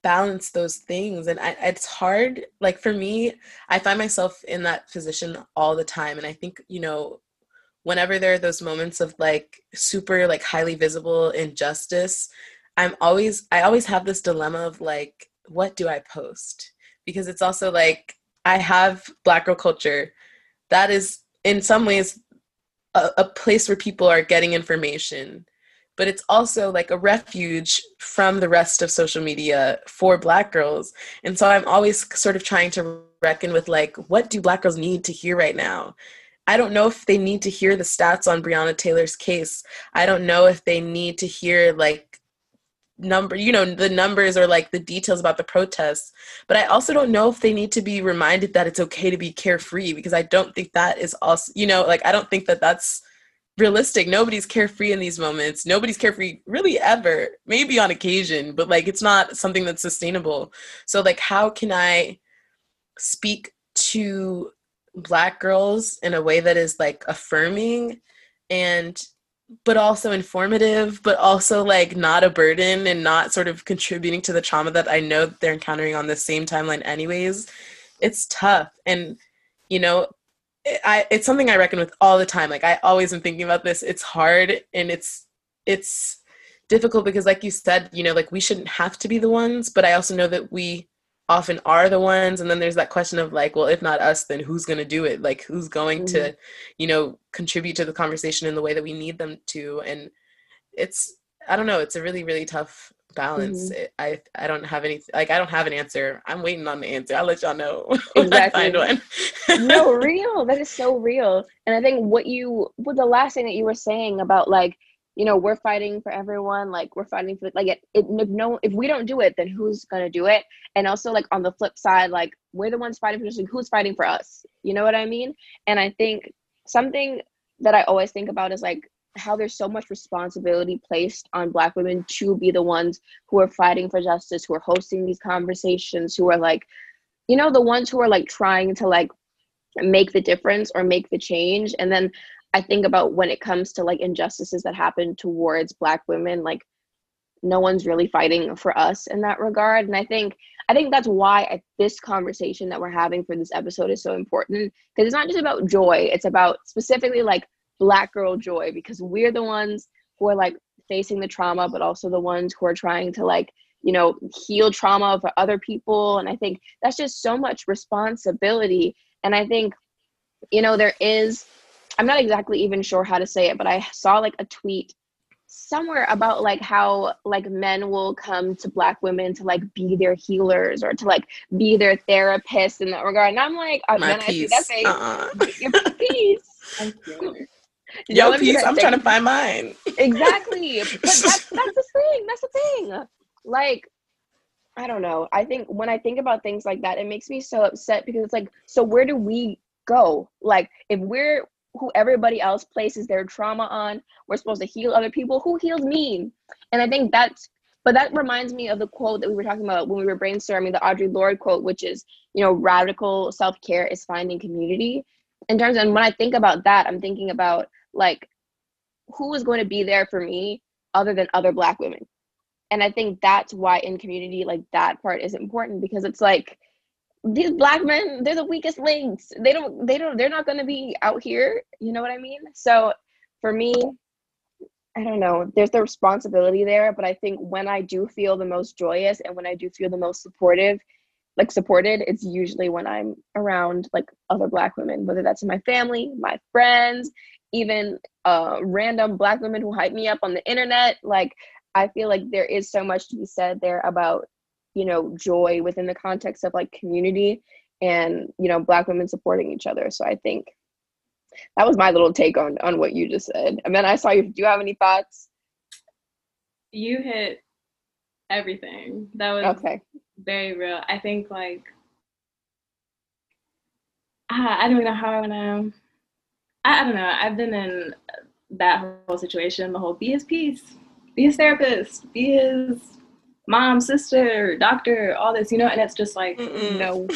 balance those things? And it's hard. Like for me, I find myself in that position all the time. And I think, you know, whenever there are those moments of like super like highly visible injustice, I always have this dilemma of like, what do I post? Because it's also like, I have Black girl culture that is in some ways a place where people are getting information, but it's also like a refuge from the rest of social media for Black girls. And so I'm always sort of trying to reckon with like, what do Black girls need to hear right now? I don't know if they need to hear the stats on Breonna Taylor's case. I don't know if they need to hear like the numbers or like the details about the protests. But I also don't know if they need to be reminded that it's okay to be carefree, because I don't think that is also, you know, like I don't think that that's realistic. Nobody's carefree in these moments. Nobody's carefree really ever, maybe on occasion, but like it's not something that's sustainable. So like how can I speak to Black girls in a way that is like affirming and but also informative, but also like not a burden and not sort of contributing to the trauma that I know they're encountering on the same timeline anyways? It's tough. And you know, it's something I reckon with all the time. Like I always am thinking about this. It's hard and it's difficult because like you said, you know, like we shouldn't have to be the ones, but I also know that we often are the ones. And then there's that question of like, well, if not us, then who's going to do it? Like who's going to, you know, contribute to the conversation in the way that we need them to? And it's, I don't know, it's a really, really tough balance. I don't have any, like, I don't have an answer. I'm waiting on the answer. I'll let y'all know when I find one. No, real. That is so real. And I think what the last thing that you were saying about like, you know, we're fighting for everyone, like we're fighting for like if we don't do it, then who's gonna do it? And also like on the flip side, like we're the ones fighting for this, like, who's fighting for us? You know what I mean? And I think something that I always think about is like how there's so much responsibility placed on Black women to be the ones who are fighting for justice, who are hosting these conversations, who are like, you know, the ones who are like trying to like make the difference or make the change. And then I think about when it comes to like injustices that happen towards Black women, like no one's really fighting for us in that regard. And I think I think that's why this conversation that we're having for this episode is so important, because it's not just about joy. It's about specifically like Black girl joy, because we're the ones who are like facing the trauma, but also the ones who are trying to like, you know, heal trauma for other people. And I think that's just so much responsibility. And I think, you know, there is, I'm not exactly even sure how to say it, but I saw like a tweet somewhere about like how like men will come to Black women to like be their healers or to like be their therapist in that regard. And I'm like, oh, my peace. I see that face. Peace. Yo, peace. I'm trying to find mine. Exactly. But that's the thing. That's the thing. Like, I don't know. I think when I think about things like that, it makes me so upset, because it's like, so where do we go? Like, if we're who everybody else places their trauma on, we're supposed to heal other people. Who healed me? And I think that reminds me of the quote that we were talking about when we were brainstorming, the Audre Lorde quote, which is, you know, radical self-care is finding community. And when I think about that, I'm thinking about like, who is going to be there for me other than other Black women? And I think that's why in community, like that part is important, because it's like, these Black men, they're the weakest links. They're not going to be out here. You know what I mean? So for me, I don't know, there's the responsibility there, but I think when I do feel the most joyous and when I do feel the most supported, it's usually when I'm around like other Black women, whether that's my family, my friends, even random Black women who hype me up on the internet. Like, I feel like there is so much to be said there about, you know, joy within the context of like community and, you know, Black women supporting each other. So I think that was my little take on what you just said. And then I saw you, do you have any thoughts? You hit everything. That was okay. Very real. I think like, I don't know how I want to, I don't know. I've been in that whole situation, the whole be his peace, be his therapist, be his mom, sister, doctor, all this, you know, and it's just like, no,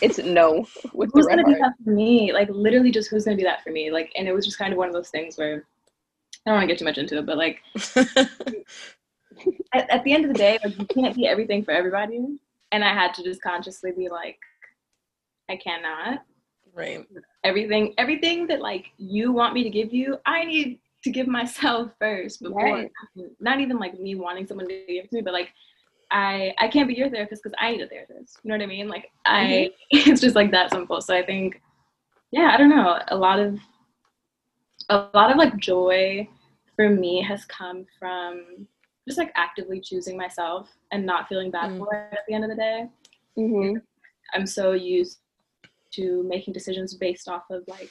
it's no. With who's going to be that for me? Like, literally just who's going to be that for me? Like, and it was just kind of one of those things where, I don't want to get too much into it, but like, at the end of the day, like, you can't be everything for everybody. And I had to just consciously be like, I cannot. Right. Everything that like you want me to give you, I need to give myself first before, right. Not even like me wanting someone to give it to me, but like, I can't be your therapist because I need a therapist. You know what I mean? Like, it's just like that simple. So I think, yeah, I don't know. A lot of like joy for me has come from just like actively choosing myself and not feeling bad for it at the end of the day. Mm-hmm. I'm so used to making decisions based off of like,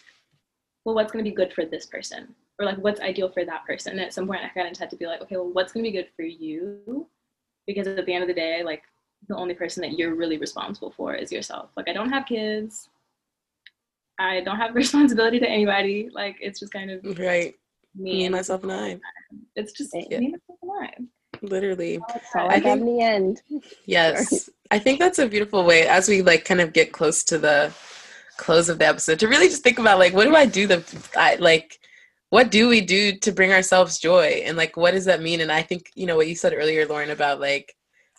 well, what's going to be good for this person? Or like, what's ideal for that person? And at some point I kind of had to be like, okay, well, what's going to be good for you? Because at the end of the day, like, the only person that you're really responsible for is yourself. Like, I don't have kids. I don't have responsibility to anybody. Like, it's just kind of right. Me and myself and I. It's just me and myself and I. Literally. I think in the end. Yes. I think that's a beautiful way, as we like kind of get close to the close of the episode, to really just think about like, what do I do what do we do to bring ourselves joy? And like, what does that mean? And I think, you know, what you said earlier, Lauren, about like,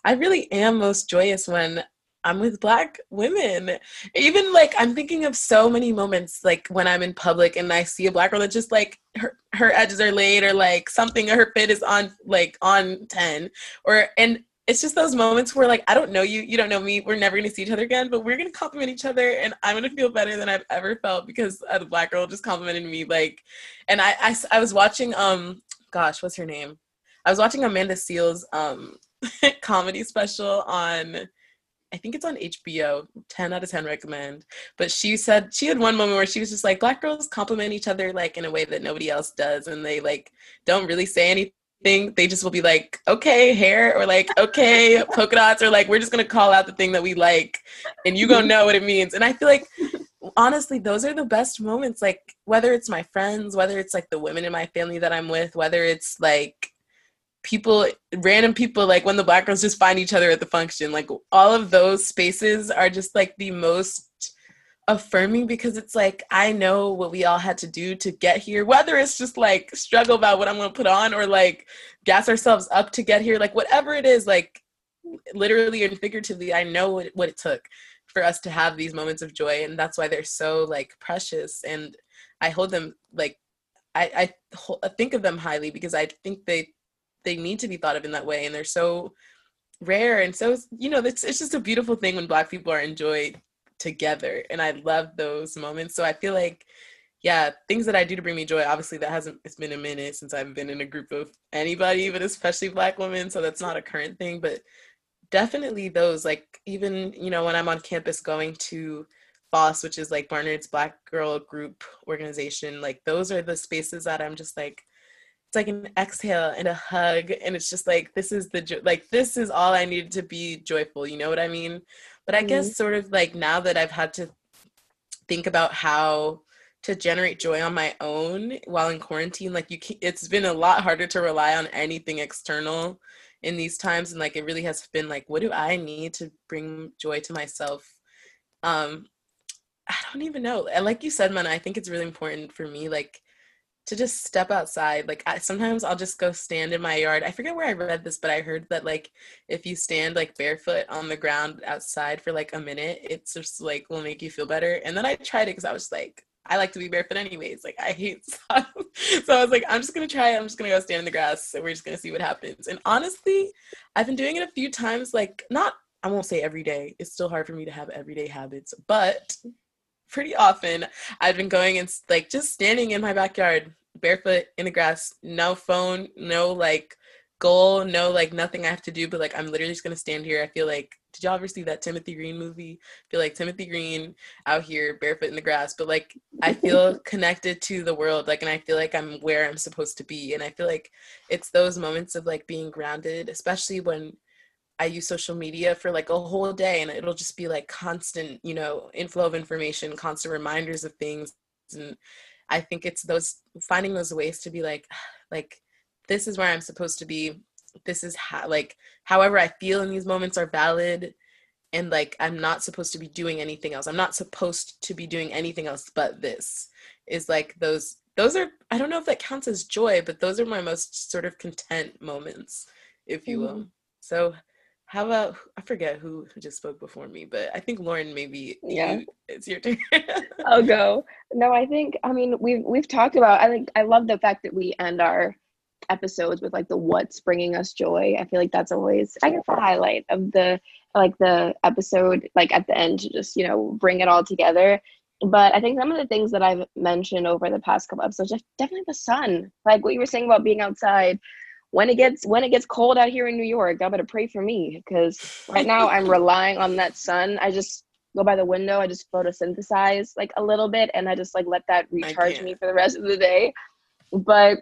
I really am most joyous when I'm with Black women. Even like, I'm thinking of so many moments, like when I'm in public and I see a Black girl that just like her edges are laid, or like something, or her fit is on like on 10, or, and it's just those moments where like, I don't know you, you don't know me, we're never going to see each other again, but we're going to compliment each other, and I'm going to feel better than I've ever felt because a Black girl just complimented me. Like, and I was watching, what's her name? I was watching Amanda Seale's comedy special on, I think it's on HBO, 10 out of 10 recommend. But she said, she had one moment where she was just like, Black girls compliment each other like in a way that nobody else does. And they like, don't really say anything. They just will be like, okay, hair, or like, okay, polka dots, or like, we're just gonna call out the thing that we like, and you gonna know what it means. And I feel like, honestly, those are the best moments. Like, whether it's my friends, whether it's like the women in my family that I'm with, whether it's like random people, like when the Black girls just find each other at the function, like all of those spaces are just like the most affirming, because it's like, I know what we all had to do to get here, whether it's just like struggle about what I'm going to put on, or like gas ourselves up to get here, like whatever it is, like literally and figuratively, I know what it took for us to have these moments of joy. And that's why they're so like precious. And I hold them like, I think of them highly because I think they need to be thought of in that way. And they're so rare. And so, you know, it's just a beautiful thing when Black people are enjoyed together. And I love those moments. So I feel like, yeah, things that I do to bring me joy, obviously that hasn't, it's been a minute since I've been in a group of anybody, but especially Black women. So that's not a current thing, but definitely those, like, even, you know, when I'm on campus going to FOSS, which is like Barnard's Black Girl Group organization, like those are the spaces that I'm just like, it's like an exhale and a hug. And it's just like, this is the, like, this is all I needed to be joyful. You know what I mean? But I guess sort of like now that I've had to think about how to generate joy on my own while in quarantine, like you can't, it's been a lot harder to rely on anything external in these times. And like, it really has been like, what do I need to bring joy to myself? I don't even know. And like you said, Manna, I think it's really important for me, like, to just step outside. Like sometimes I'll just go stand in my yard. I forget where I read this, but I heard that like if you stand like barefoot on the ground outside for like a minute, it's just like will make you feel better. And then I tried it because I was like, I like to be barefoot anyways. Like I hate stuff. So I was like, I'm just gonna try it. I'm just gonna go stand in the grass and we're just gonna see what happens. And honestly, I've been doing it a few times, like not, I won't say every day. It's still hard for me to have everyday habits, but pretty often I've been going and like just standing in my backyard barefoot in the grass, no phone, no like goal, no like nothing I have to do, but like I'm literally just gonna stand here. I feel like, did y'all ever see that Timothy Green movie? I feel like Timothy Green out here barefoot in the grass, but like I feel connected to the world, like, and I feel like I'm where I'm supposed to be. And I feel like it's those moments of like being grounded, especially when I use social media for like a whole day and it'll just be like constant, you know, inflow of information, constant reminders of things. And I think it's those, finding those ways to be like, this is where I'm supposed to be. This is how, like, however I feel in these moments are valid. And like, I'm not supposed to be doing anything else. I'm not supposed to be doing anything else, but this is like those are, I don't know if that counts as joy, but those are my most sort of content moments, if you will. So how about, I forget who just spoke before me, but I think Lauren, maybe it's your turn. I'll go. No, I think, I mean, we've talked about, I think I love the fact that we end our episodes with like the what's bringing us joy. I feel like that's always, I guess, the highlight of the, like the episode, like at the end to just, you know, bring it all together. But I think some of the things that I've mentioned over the past couple episodes, definitely the sun, like what you were saying about being outside. When it gets cold out here in New York, y'all better pray for me because right now I'm relying on that sun. I just go by the window. I just photosynthesize like a little bit and I just like let that recharge me for the rest of the day. But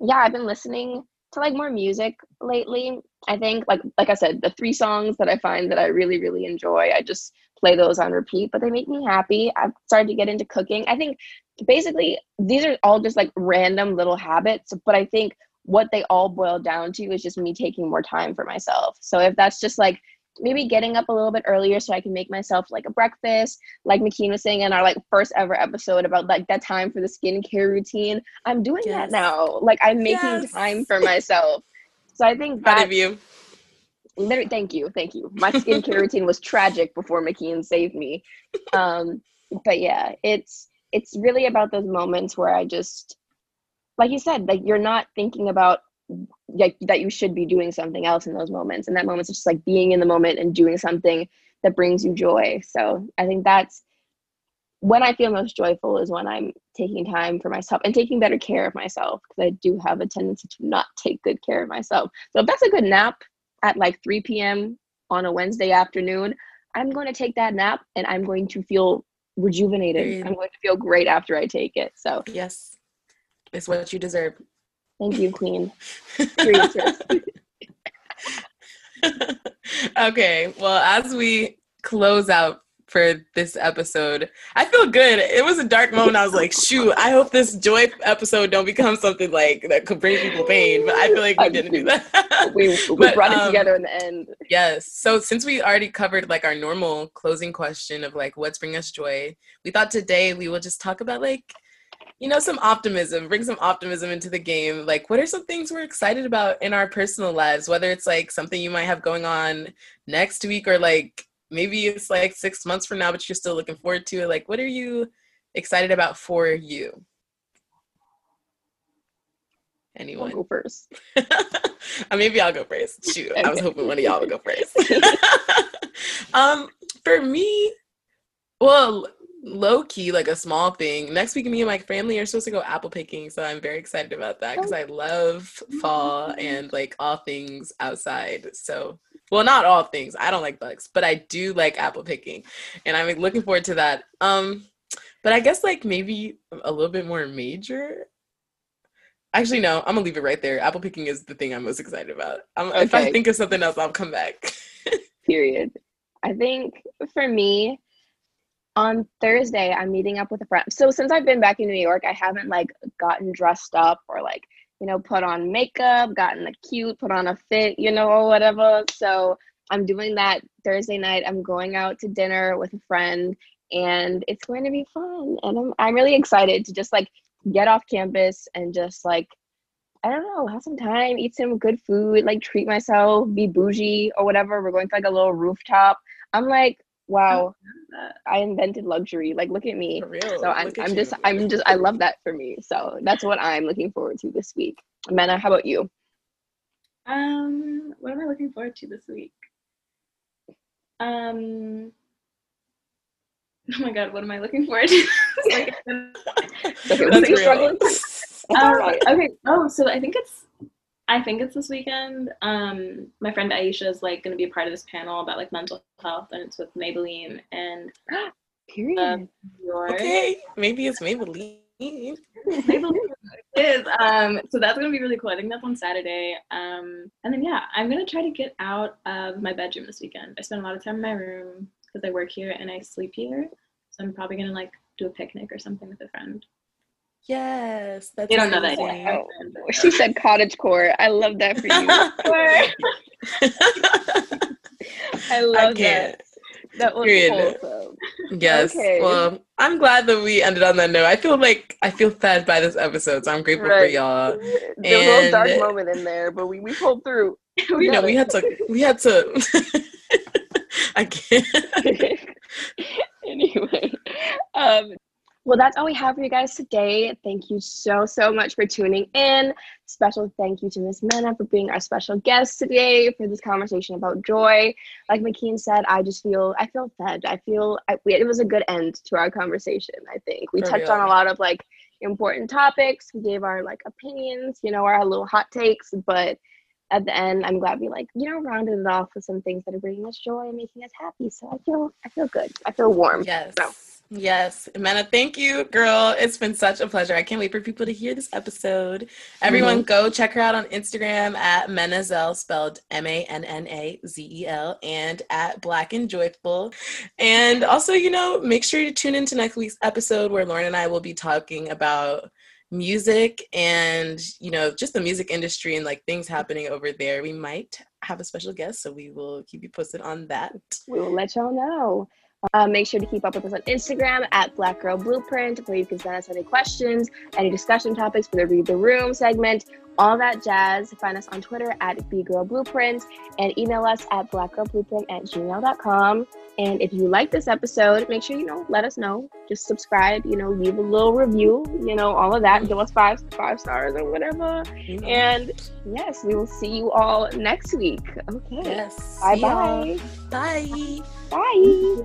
yeah, I've been listening to like more music lately. I think like I said, the three songs that I find that I really, really enjoy, I just play those on repeat, but they make me happy. I've started to get into cooking. I think basically these are all just like random little habits, but I think what they all boil down to is just me taking more time for myself. So if that's just like maybe getting up a little bit earlier so I can make myself like a breakfast, like McKean was saying in our like first ever episode about like that time for the skincare routine, I'm doing that now. Like I'm making time for myself. So I think that, thank you. My skincare routine was tragic before McKean saved me. But yeah, it's really about those moments where I just, like you said, like you're not thinking about like that you should be doing something else in those moments. And that moment's just like being in the moment and doing something that brings you joy. So I think that's when I feel most joyful is when I'm taking time for myself and taking better care of myself, because I do have a tendency to not take good care of myself. So if that's a good nap at like 3 p.m. on a Wednesday afternoon, I'm going to take that nap and I'm going to feel rejuvenated. I'm going to feel great after I take it. So yes. It's what you deserve. Thank you, Queen. Okay, well, as we close out for this episode, I feel good. It was a dark moment. I was like, shoot, I hope this joy episode don't become something like that could bring people pain, but I feel like we didn't do that. we brought it together in the end. Yes. So since we already covered like our normal closing question of like what's bringing us joy, we thought today we will just talk about like you know, some optimism, bring some optimism into the game. Like, what are some things we're excited about in our personal lives, whether it's like something you might have going on next week, or like maybe it's like 6 months from now, but you're still looking forward to it. Like, what are you excited about for you? Anyone? I'll go first. Maybe I'll go first. Shoot, okay. I was hoping one of y'all would go first. For me, well, low key, like a small thing. Next week, me and my family are supposed to go apple picking, so I'm very excited about that because I love fall and like all things outside. So, well, not all things. I don't like bugs, but I do like apple picking, and I'm like, looking forward to that. But I guess like maybe a little bit more major. Actually, no, I'm gonna leave it right there. Apple picking is the thing I'm most excited about. Okay. If I think of something else, I'll come back. Period. I think for me, on Thursday, I'm meeting up with a friend. So since I've been back in New York, I haven't like gotten dressed up or like, you know, put on makeup, gotten cute, put on a fit, you know, or whatever. So I'm doing that Thursday night. I'm going out to dinner with a friend, and it's going to be fun. And I'm really excited to just like get off campus and just like, I don't know, have some time, eat some good food, like treat myself, be bougie or whatever. We're going to like a little rooftop. I'm like, wow, I invented luxury. Like, look at me. For real. So I'm just, I love that for me. So that's what I'm looking forward to this week. Manna, how about you? What am I looking forward to this week? Oh my God, what am I looking forward to? Like, okay, struggling. Okay. Oh, so I think it's this weekend. My friend Aisha is like going to be a part of this panel about like mental health, and it's with Maybelline and period. Okay, maybe it's Maybelline. It is. So that's going to be really cool. I think that's on Saturday. And then yeah, I'm going to try to get out of my bedroom this weekend. I spend a lot of time in my room because I work here and I sleep here. So I'm probably going to like do a picnic or something with a friend. Yes. That's, they don't know that yet. Oh, she said cottagecore. I love that for you. I love that. That was awesome. Yes. Okay. Well, I'm glad that we ended on that note. I feel fed by this episode, so I'm grateful for y'all. There was a little dark moment in there, but we pulled through. You know, we had to I can't. Anyway. Well, that's all we have for you guys today. Thank you so, so much for tuning in. Special thank you to Miss Manna for being our special guest today for this conversation about joy. Like McKean said, I feel fed. It was a good end to our conversation, I think. We touched on a lot of like important topics. We gave our like opinions, you know, our little hot takes, but at the end, I'm glad we like, you know, rounded it off with some things that are bringing us joy and making us happy. So I feel good. I feel warm. Yes. So. Yes. Manna, thank you, girl. It's been such a pleasure. I can't wait for people to hear this episode. Everyone go check her out on Instagram at Manna Zel, spelled Mannazel, and at Black and Joyful. And also, you know, make sure to tune into next week's episode where Lauren and I will be talking about music and, you know, just the music industry and like things happening over there. We might have a special guest, so we will keep you posted on that. We will let y'all know. Make sure to keep up with us on Instagram at Black Girl Blueprint, where you can send us any questions, any discussion topics for the Read the Room segment, all that jazz. Find us on Twitter at BGirlBlueprint and email us at blackgirlblueprint@gmail.com. And if you like this episode, make sure, you know, let us know. Just subscribe, you know, leave a little review, you know, all of that. Give us five stars or whatever. Mm-hmm. And yes, we will see you all next week. Okay. Yes. Bye-bye. Bye. Bye. Bye.